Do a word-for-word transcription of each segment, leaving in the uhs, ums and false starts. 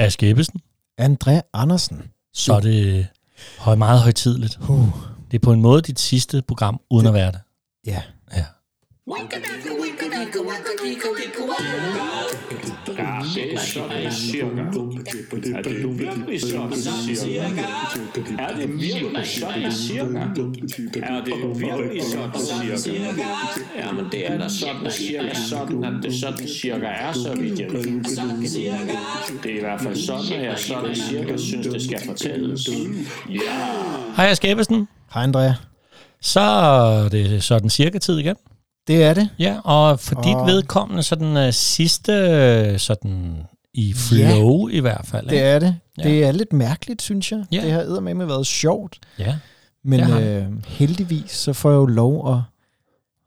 Aske Ebbesen. André Andersen. Så er det høj, meget højtidligt. Uh. Det er på en måde dit sidste program, uden det, at være det. Ja. Ja. Hej Aske Ebbesen. Hej Andrea. Så er det sådan cirka tid igen. Det er det. Ja, og for dit og... vedkommende sådan uh, sidste sådan i flow ja, i hvert fald. Det ikke? Er det. Ja. Det er lidt mærkeligt, synes jeg. Ja. Det har eddermame været sjovt. Ja. Men øh, heldigvis så får jeg jo lov at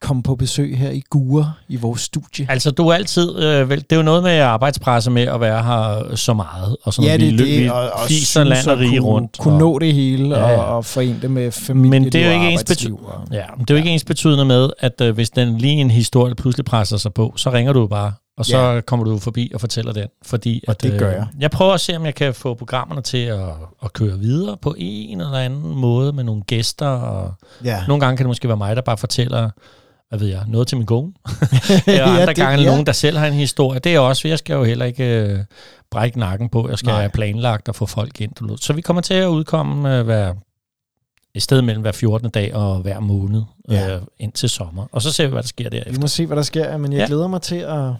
komme på besøg her i Gurre i vores studie. Altså du er altid øh, vel, det er jo noget med arbejdspresse med at være her så meget og sådan ja, det, vi, det, og, og fiser land og rige rundt. Kunne og, nå det hele ja, ja. Og, og forene det med familie. Men det er jo ikke ens bety- og, ja, men det er jo ja. ikke ens betydende med at øh, hvis den lige en historie pludselig presser sig på, så ringer du bare og så ja. kommer du forbi og fortæller den, fordi at, og det gør jeg. Øh, jeg prøver at se om jeg kan få programmerne til at, at køre videre på en eller anden måde med nogle gæster og ja. nogle gange kan det måske være mig der bare fortæller hvad ved jeg, noget til min kone. ja, andre det, gange ja. nogen, der selv har en historie. Det er også, jeg skal jo heller ikke øh, brække nakken på. Jeg skal Nej. have planlagt at få folk ind. Så vi kommer til at udkomme øh, hver, et sted mellem hver fjortende dag og hver måned ja. øh, indtil sommer. Og så ser vi, hvad der sker derefter. Vi må se, hvad der sker, men jeg ja. glæder mig til at,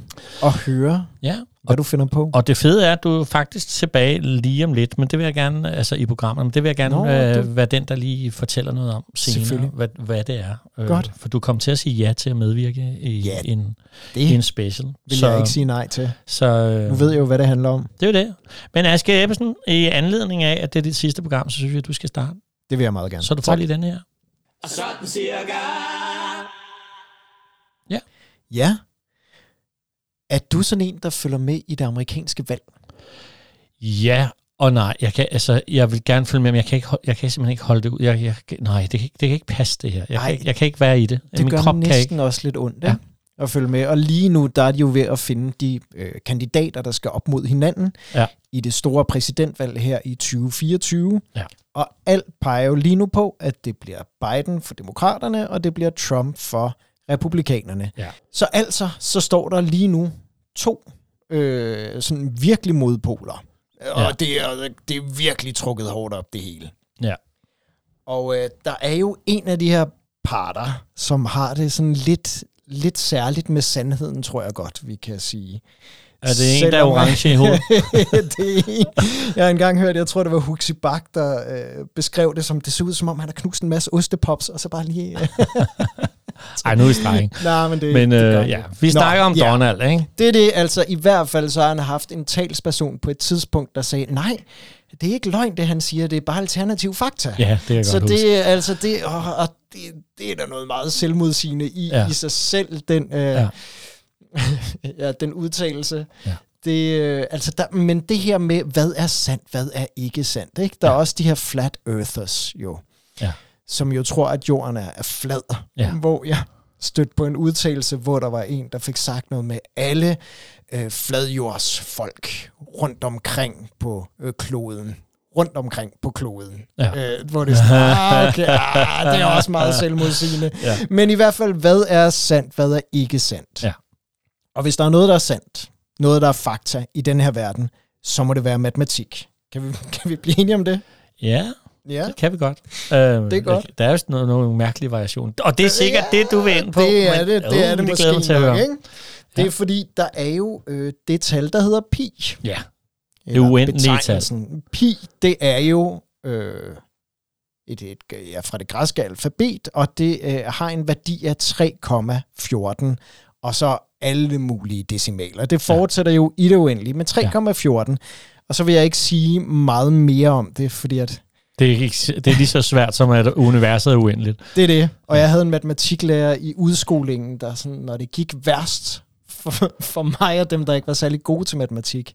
at høre, ja. hvad og, du finder på. Og det fede er, at du er faktisk tilbage lige om lidt, men det vil jeg gerne, altså i programmet, men det vil jeg gerne Nå, øh, det... være den, der lige fortæller noget om senere, hvad, hvad det er. Godt. Øh, for du kom til at sige ja til at medvirke i ja, en, en special. Det vil så, jeg ikke sige nej til. Så, øh, nu ved jeg jo, hvad det handler om. Det er jo det. Men Aske Ebbesen, i anledning af, at det er dit sidste program, så synes jeg, at du skal starte. Det vil jeg meget gerne. Så du får tak. lige den her. Og sådan cirka. Ja. Ja. Er du sådan en, der følger med i det amerikanske valg? Ja og nej. Jeg, kan, altså, jeg vil gerne følge med, men jeg kan, ikke, jeg kan simpelthen ikke holde det ud. Jeg, jeg, nej, det kan, ikke, det kan ikke passe det her. Jeg, Ej, kan, jeg kan ikke være i det. Det Min gør krop næsten kan ikke. Også lidt ondt ja. at følge med. Og lige nu der er de jo ved at finde de øh, kandidater, der skal op mod hinanden ja. i det store præsidentvalg her i tyve fireogtyve. Ja. Og alt peger jo lige nu på, at det bliver Biden for demokraterne, og det bliver Trump for republikanerne. Ja. Så altså, så står der lige nu to øh, sådan virkelig modpoler. Og ja. det, er, det er virkelig trukket hårdt op, det hele. Ja. Og øh, der er jo en af de her parter, som har det sådan lidt, lidt særligt med sandheden, tror jeg godt, vi kan sige. Er det en, Selvom der er orange i hovedet? Det er en. Jeg har engang hørt, jeg tror, det var Huxi Bak, der øh, beskrev det som, det ser ud som om, han har knust en masse ostepops, og så bare lige... Ej, nu er vi streng. Nej, men det, men, det øh, ja. Vi snakker Nå, om ja. Donald, ikke? Det er det, altså i hvert fald, så har han haft en talsperson på et tidspunkt, der sagde, nej, det er ikke løgn, det han siger, det er bare alternativ fakta. Ja, det er så godt det er altså det, og, og det, det er der noget meget selvmodsigende i, ja. i sig selv, den... Øh, ja. ja, den udtalelse. Ja. Det, øh, altså der, men det her med, hvad er sandt, hvad er ikke sandt, ikke? Der ja. er også de her flat earthers, jo, ja. som jo tror, at jorden er, er flad, ja. hvor jeg stødte på en udtalelse, hvor der var en, der fik sagt noget med alle øh, fladjordsfolk rundt omkring på øh, kloden. rundt omkring på kloden. Ja. Øh, hvor det er sådan, ah, okay, ah, det er også meget selvmodsigende. Ja. Men i hvert fald, hvad er sandt, hvad er ikke sandt? Ja. Og hvis der er noget, der er sandt, noget, der er fakta i den her verden, så må det være matematik. Kan vi, kan vi blive enige om det? Ja, ja. Det kan vi godt. Øhm, det er godt. Der er jo sådan nogle mærkelige variationer. Og det er sikkert ja, det, du vil ind på. Det er men, det, det, uh, er det, det måske nok, ikke? Det er ja. fordi, der er jo øh, det tal, der hedder pi. Ja, det er uendelige tal. Pi, det er jo øh, et, et, ja, fra det græske alfabet, og det øh, har en værdi af tre komma fjorten. Og så alle mulige decimaler. Det fortsætter ja. jo i det uendelige med tre komma fjorten. Ja. Og så vil jeg ikke sige meget mere om det, fordi at... Det er, ikke, det er lige så svært, som at universet er uendeligt. Det er det. Og jeg havde en matematiklærer i udskolingen, der sådan, når det gik værst for, for mig og dem, der ikke var særlig gode til matematik,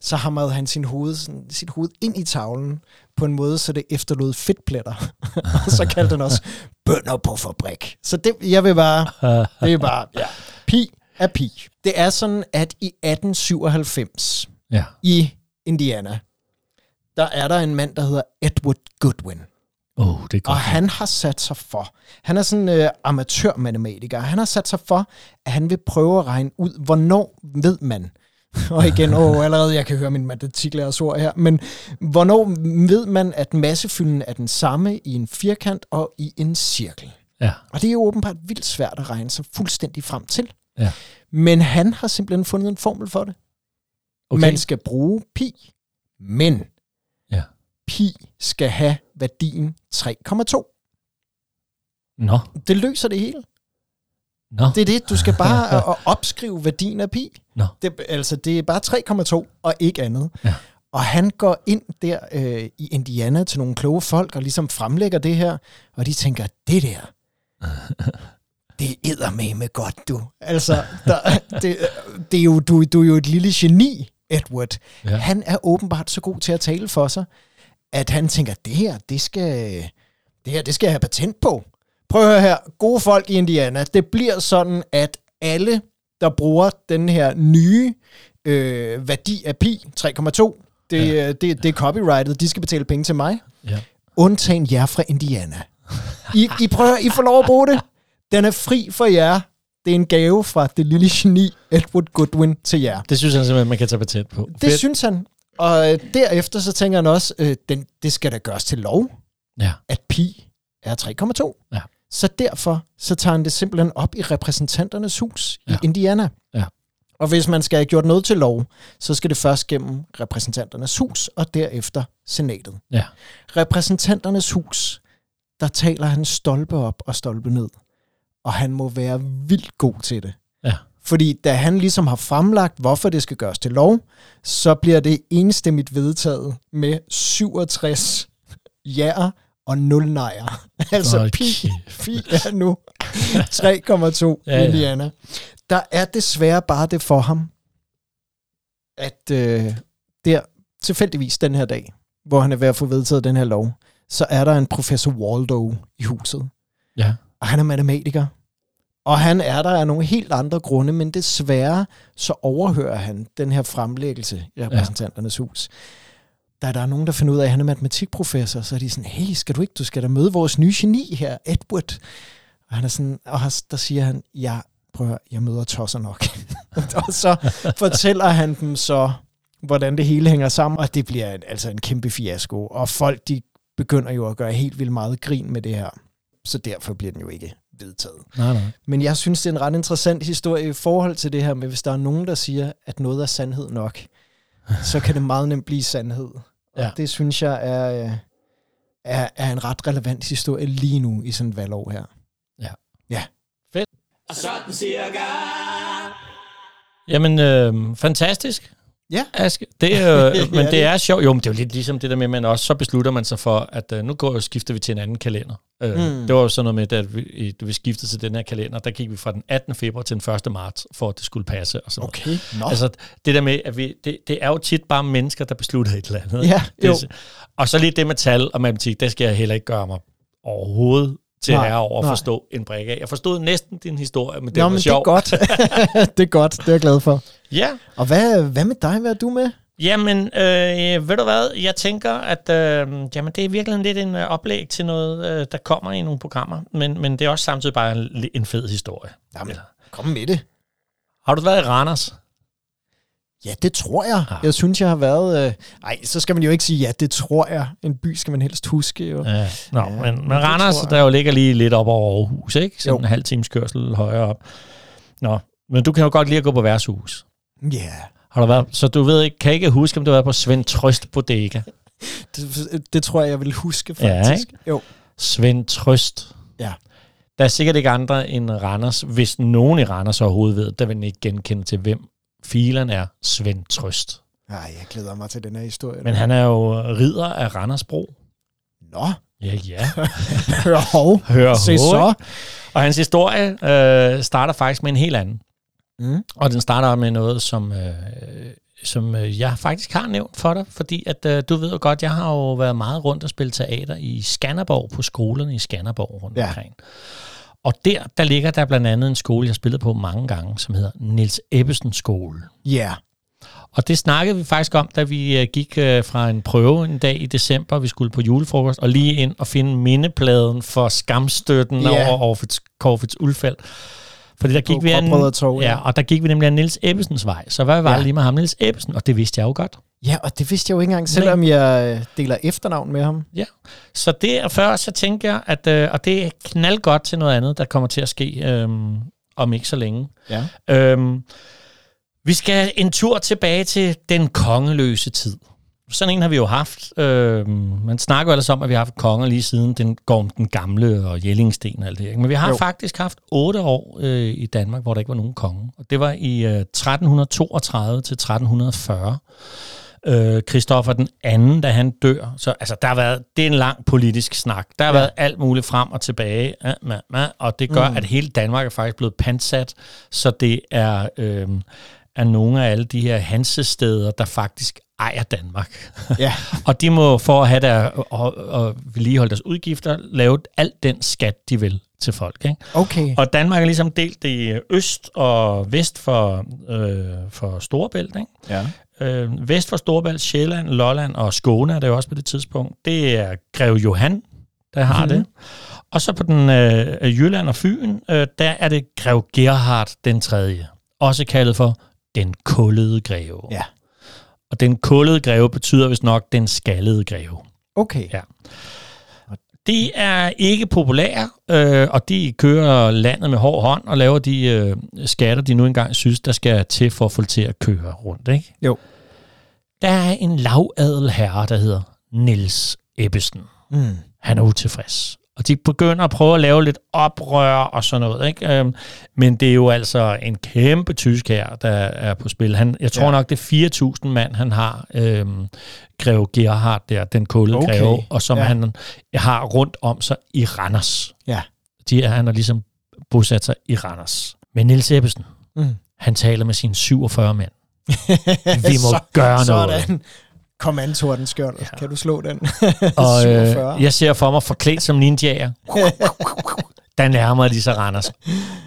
så hamrede han sin hoved, sådan, sit hoved ind i tavlen på en måde, så det efterlod fedtpletter. Og så kaldte han også bønder på fabrik. Så det, jeg vil bare... Det er bare... Ja. Pi er pi. Det er sådan, at i atten syvoghalvfems, ja. i Indiana, der er der en mand, der hedder Edward Goodwin. Oh, det er godt. Og han har sat sig for, han er sådan en øh, amatørmatematiker, han har sat sig for, at han vil prøve at regne ud, hvornår ved man, og igen, åh, allerede jeg kan høre min matematiklærer ord her, men hvornår ved man, at massefylden er den samme i en firkant og i en cirkel? Ja. Og det er jo åbenbart vildt svært at regne sig fuldstændig frem til. Ja. Men han har simpelthen fundet en formel for det. Okay. Man skal bruge pi, men ja. Pi skal have værdien tre komma to. Nå. Det løser det hele. Nå. Det er det, du skal bare opskrive værdien af pi. Nå. Det, altså, det er bare tre komma to og ikke andet. Ja. Og han går ind der øh, i Indiana til nogle kloge folk og ligesom fremlægger det her, og de tænker, det der, det er eddermame godt, du. Altså, der, det, det er jo, du, du er jo et lille geni, Edward. Ja. Han er åbenbart så god til at tale for sig, at han tænker, det her, det skal, det her, det skal jeg have patent på. Prøv at høre her, gode folk i Indiana, det bliver sådan, at alle, der bruger den her nye øh, værdi af pi, tre komma to, Det, ja. det, det er copyrightet. De skal betale penge til mig. Ja. Undtagen jer fra Indiana. I, I prøver, I får lov at bruge det. Den er fri for jer. Det er en gave fra det lille geni Edward Goodwin til jer. Det synes han simpelthen, man kan tage patent på. Det Fedt. Synes han. Og øh, derefter så tænker han også, øh, den, det skal da gøres til lov, ja. At pi er tre komma to. Ja. Så derfor så tager han det simpelthen op i repræsentanternes hus ja. I Indiana. Ja. Og hvis man skal have gjort noget til lov, så skal det først gennem repræsentanternes hus, og derefter senatet. Ja. Repræsentanternes hus, der taler han stolpe op og stolpe ned. Og han må være vildt god til det. Ja. Fordi da han ligesom har fremlagt, hvorfor det skal gøres til lov, så bliver det enstemmigt vedtaget med syvogtres ja'er og nul nejer. Altså okay. pi, pi er nu tre komma to ja, ja. Indiana. Der er desværre bare det for ham, at øh, der tilfældigvis den her dag, hvor han er ved at få vedtaget den her lov, så er der en professor Waldo i huset. Ja. Og han er matematiker. Og han er der af nogle helt andre grunde, men desværre så overhører han den her fremlæggelse i repræsentanternes ja. Hus. Da der er nogen, der finder ud af, at han er matematikprofessor, så er de sådan, hey, skal du ikke, du skal da møde vores nye geni her, Edward. Og, han er sådan, og der siger han, ja, prøv at høre, jeg møder tosser nok. Og så fortæller han dem så, hvordan det hele hænger sammen, og det bliver en, altså en kæmpe fiasko. Og folk, de begynder jo at gøre helt vildt meget grin med det her. Så derfor bliver den jo ikke vedtaget. Nej, nej. Men jeg synes, det er en ret interessant historie i forhold til det her med, hvis der er nogen, der siger, at noget er sandhed nok, så kan det meget nemt blive sandhed. Og ja. Det synes jeg er, er, er en ret relevant historie lige nu i sådan et valgår her. Ja. Ja. Fedt. Og sådan cirka. Jamen, øh, fantastisk. Ja. Aske. Det er, øh, men ja, det er sjovt. Jo, men det er jo lidt ligesom det der med, men også så beslutter man sig for, at øh, nu går, skifter vi til en anden kalender. Øh, mm. Det var jo sådan noget med, at vi, vi skiftede til den her kalender. Der gik vi fra den attende februar til den første marts, for at det skulle passe. Og sådan okay. Noget. Altså, det der med, at vi, det, det er jo tit bare mennesker, der beslutter et eller andet. Ja, jo. Det, og så lige det med tal og matematik, det skal jeg heller ikke gøre mig overhovedet til nej, her over at forstå en brik af. Jeg forstod næsten din historie, men det nå, var men sjovt. Nå, men det er godt. Det er godt, det er jeg glad for. Ja. Og hvad, hvad med dig? Hvad er du med? Jamen, øh, ved du hvad? Jeg tænker, at øh, jamen, det er virkelig lidt en øh, oplæg til noget, øh, der kommer i nogle programmer, men, men det er også samtidig bare en, en fed historie. Jamen, eller? Kom med det. Har du været i Randers? Ja, det tror jeg. Ah. Jeg synes, jeg har været... Øh... Ej, så skal man jo ikke sige, ja, det tror jeg. En by skal man helst huske. Jo. Ja. Nå, ja, men, men Randers, der jo ligger lige lidt op over Aarhus, ikke? Sådan jo. En halv times kørsel højere op. Nå, men du kan jo godt lide at gå på værtshus. Ja. Yeah. Har du været... Så du ved ikke, kan ikke huske, om du har været på Svend Trøst Bodega? det, det tror jeg, jeg vil huske, faktisk. Ja, jo. Svend Trøst. Ja. Der er sikkert ikke andre end Randers. Hvis nogen i Randers overhovedet ved, der vil den ikke genkende til hvem. Fileren er Svend Trøst. Ej, jeg glæder mig til den her historie. Men han er jo ridder af Randersbro. Nå. Ja, ja. Hør hov. Hør se så. Og hans historie øh, starter faktisk med en helt anden. Mm. Og den starter med noget, som, øh, som øh, jeg faktisk har nævnt for dig. Fordi at, øh, du ved jo godt, jeg har jo været meget rundt og spille teater i Skanderborg, på skolerne i Skanderborg rundt ja. Omkring. Og der, der ligger der blandt andet en skole, jeg spillede på mange gange, som hedder Niels Ebbesens skole. Ja. Yeah. Og det snakkede vi faktisk om, da vi gik fra en prøve en dag i december, vi skulle på julefrokost, og lige ind og finde mindepladen for skamstøtten yeah. over Orfits, Corfits Ulfald. Fordi der gik vi an, tog, ja. ja, og der gik vi nemlig af Niels Ebbesens vej. Så hvad var ja. det lige med ham, Niels Ebbesen? Og det vidste jeg jo godt. Ja, og det vidste jeg jo ikke engang, selvom jeg deler efternavn med ham. Ja, så det før, så tænker jeg, at øh, og det er knaldgodt til noget andet, der kommer til at ske øh, om ikke så længe. Ja. Øh, vi skal en tur tilbage til den kongeløse tid. Sådan en har vi jo haft. Øh, man snakker jo ellers om, at vi har haft konger lige siden den, den gamle og Jellingsten og alt det her. Men vi har jo. faktisk haft otte år øh, i Danmark, hvor der ikke var nogen konge. Og det var i øh, tretten toogtredive til tretten fyrre. Kristoffer øh, den anden, da han dør. Så altså, der har været, det er en lang politisk snak. Der har ja. været alt muligt frem og tilbage. Ja, man, man, og det gør, mm. at hele Danmark er faktisk blevet pansat. Så det er... Øh, er nogle af alle de her hansesteder, der faktisk ejer Danmark. Ja. og de må, for at have der, og, og vedligeholde deres udgifter, lave alt den skat, de vil til folk. Ikke? Okay. Og Danmark er ligesom delt det i øst og vest for, øh, for Storebælt. Ikke? Ja. Øh, vest for Storebælt, Sjælland, Lolland og Skåne er det jo også på det tidspunkt. Det er Grev Johan, der har mm-hmm. det. Og så på den øh, Jylland og Fyn, øh, der er det Grev Gerhard den tredje. Også kaldet for Den Kullede Greve. Ja. Og Den Kullede Greve betyder vist nok Den Skallede Greve. Okay. Ja. De er ikke populære, øh, og de kører landet med hård hånd og laver de øh, skatter, de nu engang synes, der skal til for at få til at køre rundt. Ikke? Jo. Der er en lavadelherre, der hedder Niels Ebbesen. Mm. Han er utilfreds. Og de begynder at prøve at lave lidt oprør og sådan noget, ikke? Men det er jo altså en kæmpe tysk her, der er på spil. Han, jeg tror ja. nok, det er fire tusind mand, han har, øhm, Grev Gerhard der, Den Kullede okay. Greve, og som ja. han har rundt om sig i Randers. Ja. De, han har ligesom bosat sig i Randers. Men Niels Ebbesen, mm. han taler med sine syvogfyrre mænd. Vi må så, gøre noget. Sådan. Kom an, Torten Skjold. Ja. Kan du slå den? og øh, jeg ser for mig forklædt som ninjaer. Der nærmer de sig Randers.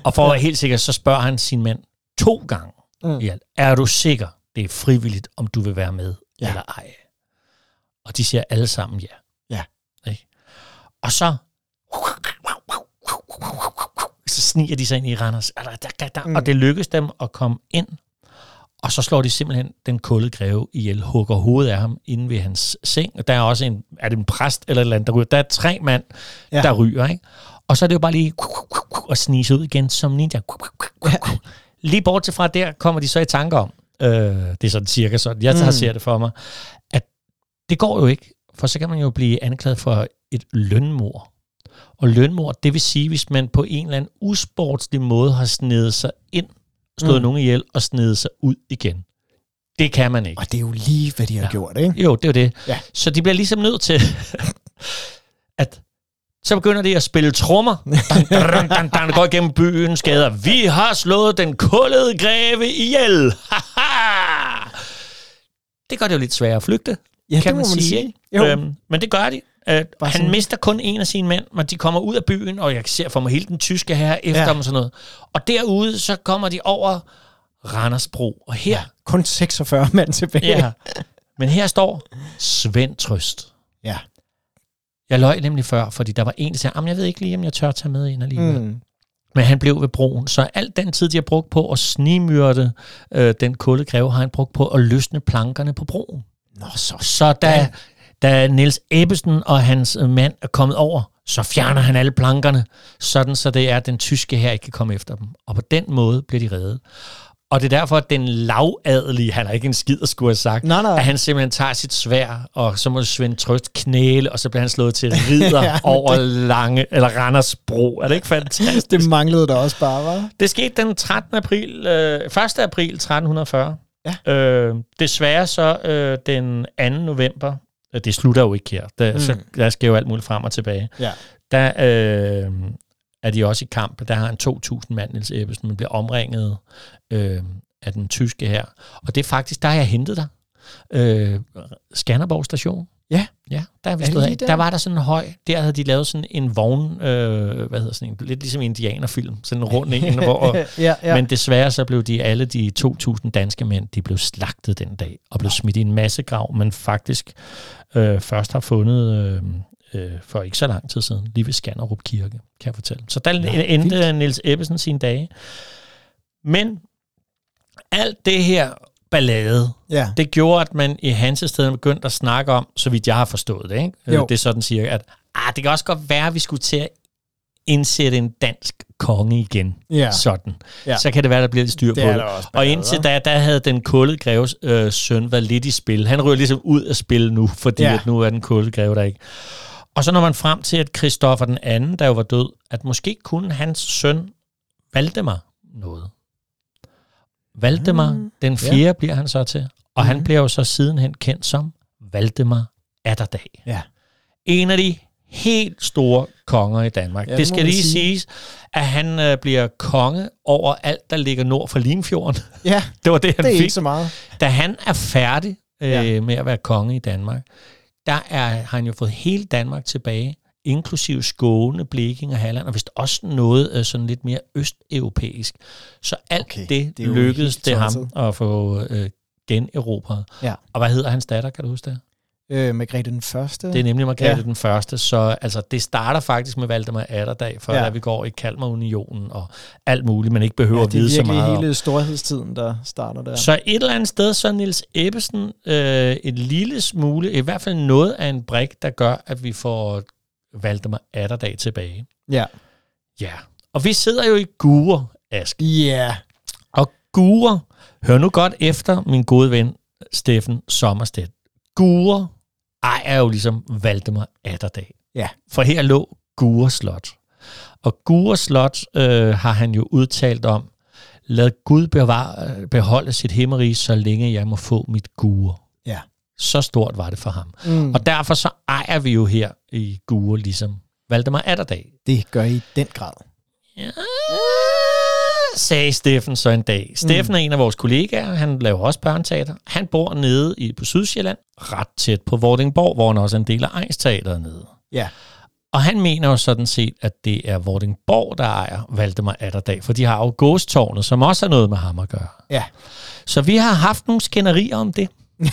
Og for at være helt sikker, så spørger han sine mænd to gange. Mm. I alt. Er du sikker, det er frivilligt, om du vil være med ja. eller ej? Og de siger alle sammen ja. ja. Ik? Og så... så sniger de sig ind i Randers. Mm. Og det lykkes dem at komme ind. Og så slår de simpelthen Den Kullede Greve ihjel, hugger hovedet af ham inde ved hans seng. Og der er også en, er det en præst eller et eller andet, der ryger. Der er tre mand, ja. der ryger, ikke? Og så er det jo bare lige at snige ud igen som ninja. Lige bortset fra der kommer de så i tanker om, øh, det er sådan cirka sådan, jeg har ser det for mig, at det går jo ikke, for så kan man jo blive anklaget for et lønmord. Og lønmord, det vil sige, hvis man på en eller anden usportslig måde har snedet sig ind, stod mm. nogen ihjel og snede sig ud igen. Det kan man ikke. Og det er jo lige, hvad de har ja. gjort, ikke? Jo, det er det. Ja. Så de bliver ligesom nødt til, at så begynder de at spille trommer. Der går igennem byen, skader. Vi har slået Den Kullede Greve ihjel. Det gør det jo lidt sværere at flygte, ja, kan man, man sige. sige. Øhm, men det gør de. Øh, han sådan. mister kun en af sine mænd, men de kommer ud af byen, og jeg ser for mig hele den tyske her efter ja. dem og sådan noget. Og derude, så kommer de over Randersbro, og her... Ja, kun seksogfyrre mand tilbage. Ja. Men her står Svend Trøst. Ja. Jeg løj nemlig før, fordi der var en, der sagde, jeg ved ikke lige, om jeg tør tage med ind alligevel. Mm. Men han blev ved broen, så alt den tid, de har brugt på at snigmyrde øh, Den Kullede Greve, har han brugt på at løsne plankerne på broen. Nå, så... Så der... Ja. Da Niels Ebbesen og hans mand er kommet over, så fjerner han alle plankerne, sådan så det er, at den tyske her ikke kan komme efter dem. Og på den måde bliver de reddet. Og det er derfor, at den lavadelige, han er ikke en skid at skulle have sagt, nej, nej. at han simpelthen tager sit svær, og så må Svend Trøst knæle, og så bliver han slået til ridder ja, over det... lange, eller Randersbro. Er det ikke fantastisk? Det manglede der også bare, var? Det skete den trettende april, øh, første april tretten fyrre. Ja. Øh, desværre så øh, den anden november. Det slutter jo ikke her. Der, mm. så, der sker jo alt muligt frem og tilbage. Ja. Der øh, er de også i kamp. Der har han to tusind mand, Niels Ebbesen, men bliver omringet øh, af den tyske her. Og det er faktisk, der har jeg hentet dig. Øh, Skanderborg station. Ja. Ja, Der, vi stod der? der var der sådan en høj, der havde de lavet sådan en vogn, øh, hvad hedder sådan en, lidt ligesom en indianerfilm, sådan en rund en, hvor, og, ja, ja. Men desværre så blev de alle de to tusind danske mænd, de blev slagtet den dag, og blev smidt i en masse grav, man faktisk øh, først har fundet øh, øh, for ikke så lang tid siden, lige ved Skanderup Kirke, kan jeg fortælle. Så der Nå, endte vildt. Niels Ebbesen sine dage. Men alt det her ballade. Ja. Det gjorde, at man i Hansesteden begyndte at snakke om, så vidt jeg har forstået det, ikke? Det er sådan cirka, at ah, det kan også godt være, at vi skulle til at indsætte en dansk konge igen. Ja. Sådan. Ja. Så kan det være, der bliver lidt styr det på det. Og indtil da, der havde Den Kullede Greves øh, søn været lidt i spil. Han ryger ligesom ud af spil nu, fordi ja. at nu er Den Kullede Greve der ikke. Og så når man frem til, at Christoffer den anden, der jo var død, at måske kunne hans søn Valdemar noget. Valdemar, mm. den fjerde ja. bliver han så til, og mm. han bliver jo så sidenhen kendt som Valdemar Atterdag. Ja. En af de helt store konger i Danmark. Ja, det skal lige sige. siges, at han øh, bliver konge over alt, der ligger nord for Limfjorden. Ja, det var det, han det fik. Ikke så meget. Da han er færdig øh, ja. med at være konge i Danmark, der er, har han jo fået hele Danmark tilbage, inklusive Skåne, Blekinge og Halland, og vist også noget sådan lidt mere østeuropæisk. Så alt okay, det, det lykkedes det ham at få øh, generobret. Ja. Og hvad hedder hans datter, kan du huske det? Øh, Margrethe den første. Det er nemlig Margrethe ja. den første, så altså, det starter faktisk med Valdemar Atterdag, før ja. vi går i Kalmar-Unionen og alt muligt, man ikke behøver ja, at vide så meget. Det er virkelig hele storhedstiden, der starter der. Så et eller andet sted, så Niels Ebbesen øh, et lille smule, i hvert fald noget af en brik, der gør, at vi får Valdemar Atterdag tilbage. Ja. Ja. Og vi sidder jo i Gurre, Aske. Ja. Og Gurre, hør nu godt efter min gode ven, Steffen Sommersted. Gurre ejer jo ligesom Valdemar Atterdag. Ja. For her lå Gurre Slot. Og Gurre Slot øh, har han jo udtalt om, lad Gud bevare, beholde sit himmerige, så længe jeg må få mit Gurre. Ja. Så stort var det for ham. Mm. Og derfor så ejer vi jo her i Gurre ligesom Valdemar Atterdag. Det gør I den grad. Ja, sagde Steffen så en dag. Steffen mm. er en af vores kollegaer, han laver også børneteater. Han bor nede i, på Sydsjælland, ret tæt på Vordingborg, hvor han også er en del af egnsteateret nede. Ja. Og han mener jo sådan set, at det er Vordingborg, der ejer Valdemar Atterdag, for de har jo Gåstårnet, som også har noget med ham at gøre. Ja. Så vi har haft nogle skænderier om det. øhm,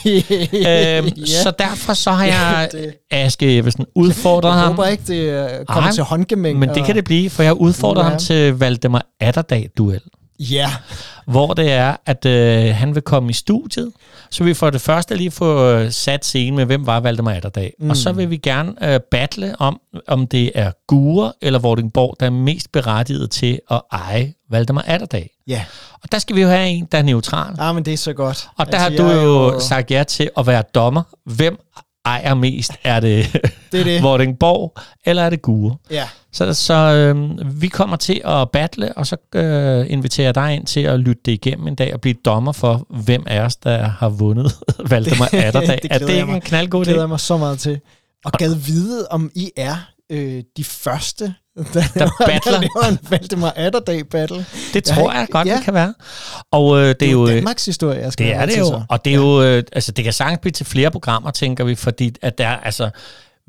ja. Så derfor så har jeg ja, Aske Ebbesen udfordret ham. Jeg håber ham. ikke, det kommer Ej, til håndgemæng. Men og... det kan det blive, for jeg har udfordret ja. ham til Valdemar Atterdag-duel. Ja. Hvor det er, at øh, han vil komme i studiet, så vi for det første lige får sat scenen med, hvem var Valdemar Atterdag. Mm. Og så vil vi gerne øh, battle om, om det er Gurre eller Vordingborg, der er mest berettiget til at eje Valdemar Atterdag. Ja. Og der skal vi jo have en, der er neutral. Ah, men det er så godt. Og der altså, har du jo, jo sagt ja til at være dommer. Hvem ejer mest? Er det, det, det. Vordingborg, eller er det Gurre? Ja. Så, så øh, vi kommer til at battle, og så øh, inviterer jeg dig ind til at lytte det igennem en dag og blive dommer for, hvem af os, der har vundet Valdemar Atterdag. det er det ikke mig. en knaldgod idé? Det glæder mig så meget til. Og gad vide, om I er øh, de første, der, der battler. Der en Valdemar Atterdag-battle. Det tror jeg, jeg godt, ja. det kan være. Og, øh, det, det er jo Danmarks historie, jeg skal det er det jo. Og det er ja. jo, øh, altså, det kan sagtens blive til flere programmer, tænker vi, fordi at der, altså,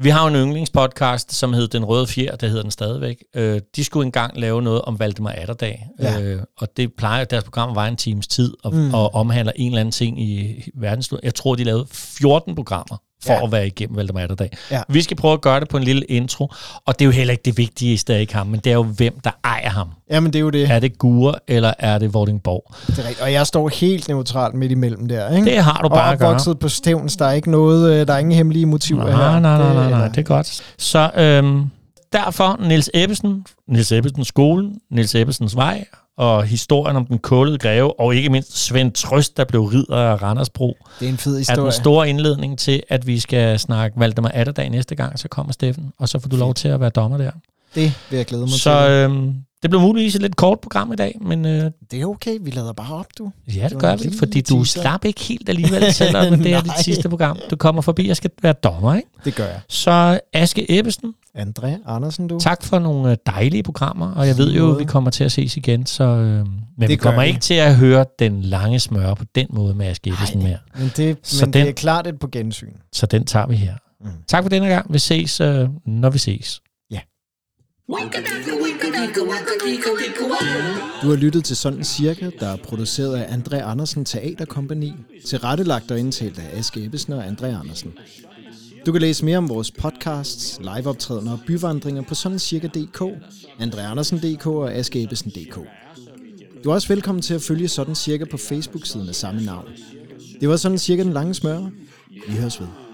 vi har en yndlingspodcast, som hedder Den Røde Fjer, det hedder den stadigvæk. Øh, de skulle engang lave noget om Valdemar Atterdag, ja. øh, og det plejer, deres program var en times tid, og, mm. og omhandler en eller anden ting i verdenslivet. Jeg tror, de lavede fjorten programmer for ja. at være igennem Valdemar Atterdag. Ja. Vi skal prøve at gøre det på en lille intro, og det er jo heller ikke det vigtigste af ham, men det er jo, hvem der ejer ham. Jamen, det er jo det. Er det Gurre, eller er det Vordingborg? Det er rigtigt, og jeg står helt neutralt midt imellem der, ikke? Det har du bare at gøre. Og opvokset på stævns, der er ikke noget, der er ingen hemmelige motiver nej, her. Nej, nej, nej, nej, det er godt. Så øhm, derfor Niels Ebbesen, Niels Ebbesens skole, Niels Ebbesens vej, og historien om Den Kullede Greve, og ikke mindst Svend Trøst, der blev ridder af Randersbro. Det er en fed historie. Er den store indledning til, at vi skal snakke Valdemar Atterdag næste gang, så kommer Steffen, og så får du lov til at være dommer der. Det vil jeg glæde mig så, til. Så øh, det blev muligvis et lidt kort program i dag, men Øh, det er okay, vi lader bare op, du. Ja, det, det gør vi, fordi du slap ikke helt alligevel, selvom det er dit sidste program. Du kommer forbi og skal være dommer, ikke? Det gør jeg. Så Aske Ebbesen, André Andersen, du. Tak for nogle dejlige programmer, og jeg ved jo, at vi kommer til at ses igen, så øh, men det vi kommer ikke til at høre Den Lange Smøre på den måde med Aske Ebbesen mere. Men, det, men så det den, er klart et på gensyn. Så den tager vi her. Mm. Tak for denne gang. Vi ses, øh, når vi ses. Ja. Du har lyttet til Sådan Cirka, der er produceret af André Andersen Teaterkompagni, tilrettelagt og indtalt af Aske Ebbesen og André Andersen. Du kan læse mere om vores podcasts, liveoptrædener og byvandringer på sådancirka punktum d k, andreandersen punktum d k og askeebbesen punktum d k. Du er også velkommen til at følge Sådan Cirka på Facebook-siden af samme navn. Det var Sådan Cirka den lange smøre. Vi høres ved.